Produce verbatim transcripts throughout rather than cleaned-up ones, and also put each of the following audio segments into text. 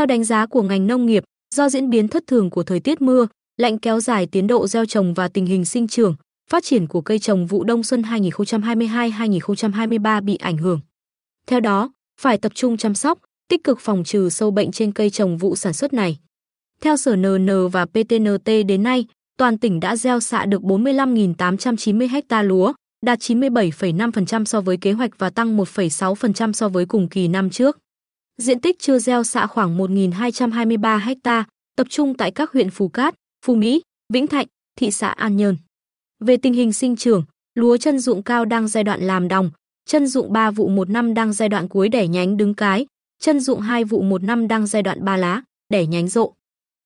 Theo đánh giá của ngành nông nghiệp, do diễn biến thất thường của thời tiết mưa, lạnh kéo dài tiến độ gieo trồng và tình hình sinh trưởng, phát triển của cây trồng vụ đông xuân hai nghìn không trăm hai mươi hai đến hai nghìn không trăm hai mươi ba bị ảnh hưởng. Theo đó, phải tập trung chăm sóc, tích cực phòng trừ sâu bệnh trên cây trồng vụ sản xuất này. Theo Sở en en và pê tê en tê đến nay, toàn tỉnh đã gieo xạ được bốn mươi lăm nghìn tám trăm chín mươi ha lúa, đạt chín mươi bảy phẩy năm phần trăm so với kế hoạch và tăng một phẩy sáu phần trăm so với cùng kỳ năm trước. Diện tích chưa gieo xạ khoảng một nghìn hai trăm hai mươi ba ha, tập trung tại các huyện Phú Cát, Phú Mỹ, Vĩnh Thạnh, thị xã An Nhơn. Về tình hình sinh trưởng, lúa chân ruộng cao đang giai đoạn làm đồng, chân ruộng ba vụ một năm đang giai đoạn cuối đẻ nhánh đứng cái, chân ruộng hai vụ một năm đang giai đoạn ba lá, đẻ nhánh rộ.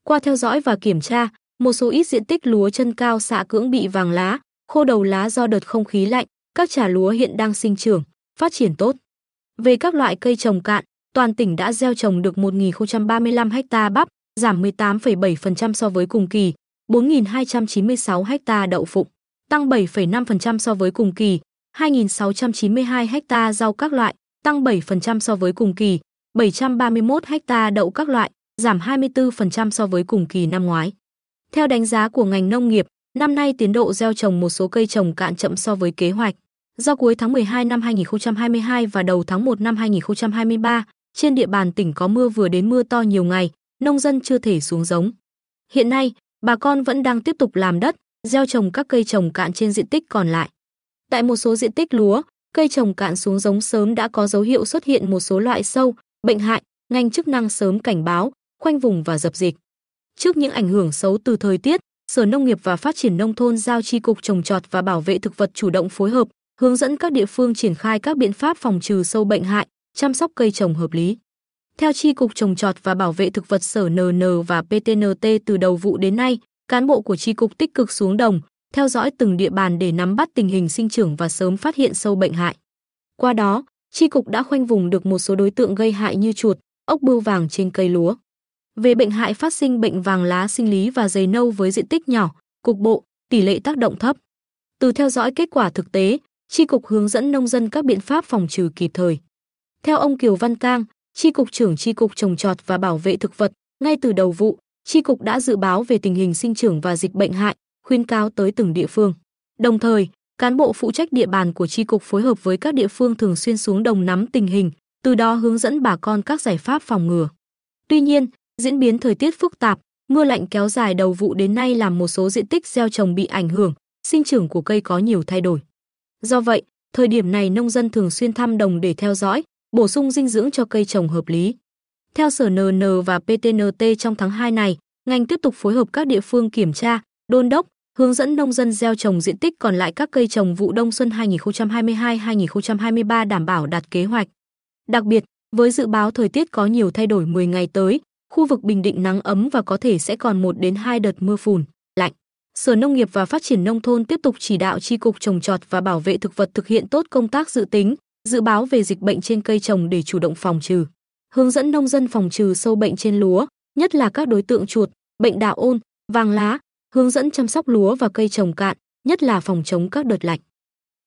Qua theo dõi và kiểm tra, một số ít diện tích lúa chân cao xạ cưỡng bị vàng lá, khô đầu lá do đợt không khí lạnh, các trà lúa hiện đang sinh trưởng, phát triển tốt. Về các loại cây trồng cạn, toàn tỉnh đã gieo trồng được một nghìn không trăm ba mươi lăm ha bắp, giảm mười tám phẩy bảy phần trăm so với cùng kỳ, bốn nghìn hai trăm chín mươi sáu ha đậu phụng, tăng bảy phẩy năm phần trăm so với cùng kỳ, hai nghìn sáu trăm chín mươi hai ha rau các loại, tăng bảy phần trăm so với cùng kỳ, bảy trăm ba mươi mốt ha đậu các loại, giảm hai mươi tư phần trăm so với cùng kỳ năm ngoái. Theo đánh giá của ngành nông nghiệp, năm nay tiến độ gieo trồng một số cây trồng cạn chậm so với kế hoạch. Do cuối tháng mười hai năm hai nghìn không trăm hai mươi hai và đầu tháng một năm hai nghìn không trăm hai mươi ba, trên địa bàn tỉnh có mưa vừa đến mưa to nhiều ngày, nông dân chưa thể xuống giống. Hiện nay, bà con vẫn đang tiếp tục làm đất, gieo trồng các cây trồng cạn trên diện tích còn lại. Tại một số diện tích lúa, cây trồng cạn xuống giống sớm đã có dấu hiệu xuất hiện một số loại sâu, bệnh hại, ngành chức năng sớm cảnh báo, khoanh vùng và dập dịch. Trước những ảnh hưởng xấu từ thời tiết, Sở Nông nghiệp và Phát triển Nông thôn giao Chi cục Trồng trọt và Bảo vệ Thực vật chủ động phối hợp, hướng dẫn các địa phương triển khai các biện pháp phòng trừ sâu bệnh hại, chăm sóc cây trồng hợp lý. Theo Chi cục Trồng trọt và Bảo vệ Thực vật Sở en en và pê tê en tê, từ đầu vụ đến nay, cán bộ của Chi cục tích cực xuống đồng, theo dõi từng địa bàn để nắm bắt tình hình sinh trưởng và sớm phát hiện sâu bệnh hại. Qua đó, Chi cục đã khoanh vùng được một số đối tượng gây hại như chuột, ốc bươu vàng trên cây lúa. Về bệnh hại phát sinh bệnh vàng lá sinh lý và dày nâu với diện tích nhỏ, cục bộ, tỷ lệ tác động thấp. Từ theo dõi kết quả thực tế, Chi cục hướng dẫn nông dân các biện pháp phòng trừ kịp thời. Theo ông Kiều Văn Cang, Chi cục trưởng Chi cục Trồng trọt và Bảo vệ Thực vật, ngay từ đầu vụ, Chi cục đã dự báo về tình hình sinh trưởng và dịch bệnh hại, khuyến cáo tới từng địa phương. Đồng thời, cán bộ phụ trách địa bàn của Chi cục phối hợp với các địa phương thường xuyên xuống đồng nắm tình hình, từ đó hướng dẫn bà con các giải pháp phòng ngừa. Tuy nhiên, diễn biến thời tiết phức tạp, mưa lạnh kéo dài đầu vụ đến nay làm một số diện tích gieo trồng bị ảnh hưởng, sinh trưởng của cây có nhiều thay đổi. Do vậy, thời điểm này nông dân thường xuyên thăm đồng để theo dõi, bổ sung dinh dưỡng cho cây trồng hợp lý. Theo Sở en en và pê tê en tê, trong tháng hai này, ngành tiếp tục phối hợp các địa phương kiểm tra, đôn đốc, hướng dẫn nông dân gieo trồng diện tích còn lại các cây trồng vụ đông xuân hai nghìn không trăm hai mươi hai đến hai nghìn không trăm hai mươi ba đảm bảo đạt kế hoạch. Đặc biệt, với dự báo thời tiết có nhiều thay đổi mười ngày tới, khu vực Bình Định nắng ấm và có thể sẽ còn một đến hai đợt mưa phùn, lạnh. Sở Nông nghiệp và Phát triển Nông thôn tiếp tục chỉ đạo Chi cục Trồng trọt và Bảo vệ Thực vật thực hiện tốt công tác dự tính, dự báo về dịch bệnh trên cây trồng để chủ động phòng trừ, hướng dẫn nông dân phòng trừ sâu bệnh trên lúa, nhất là các đối tượng chuột, bệnh đạo ôn, vàng lá, hướng dẫn chăm sóc lúa và cây trồng cạn, nhất là phòng chống các đợt lạnh.